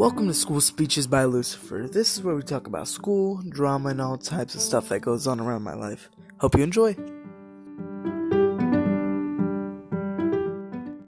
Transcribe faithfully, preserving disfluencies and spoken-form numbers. Welcome to School Speeches by Lucifer. This is where we talk about school, drama, and all types of stuff that goes on around my life. Hope you enjoy!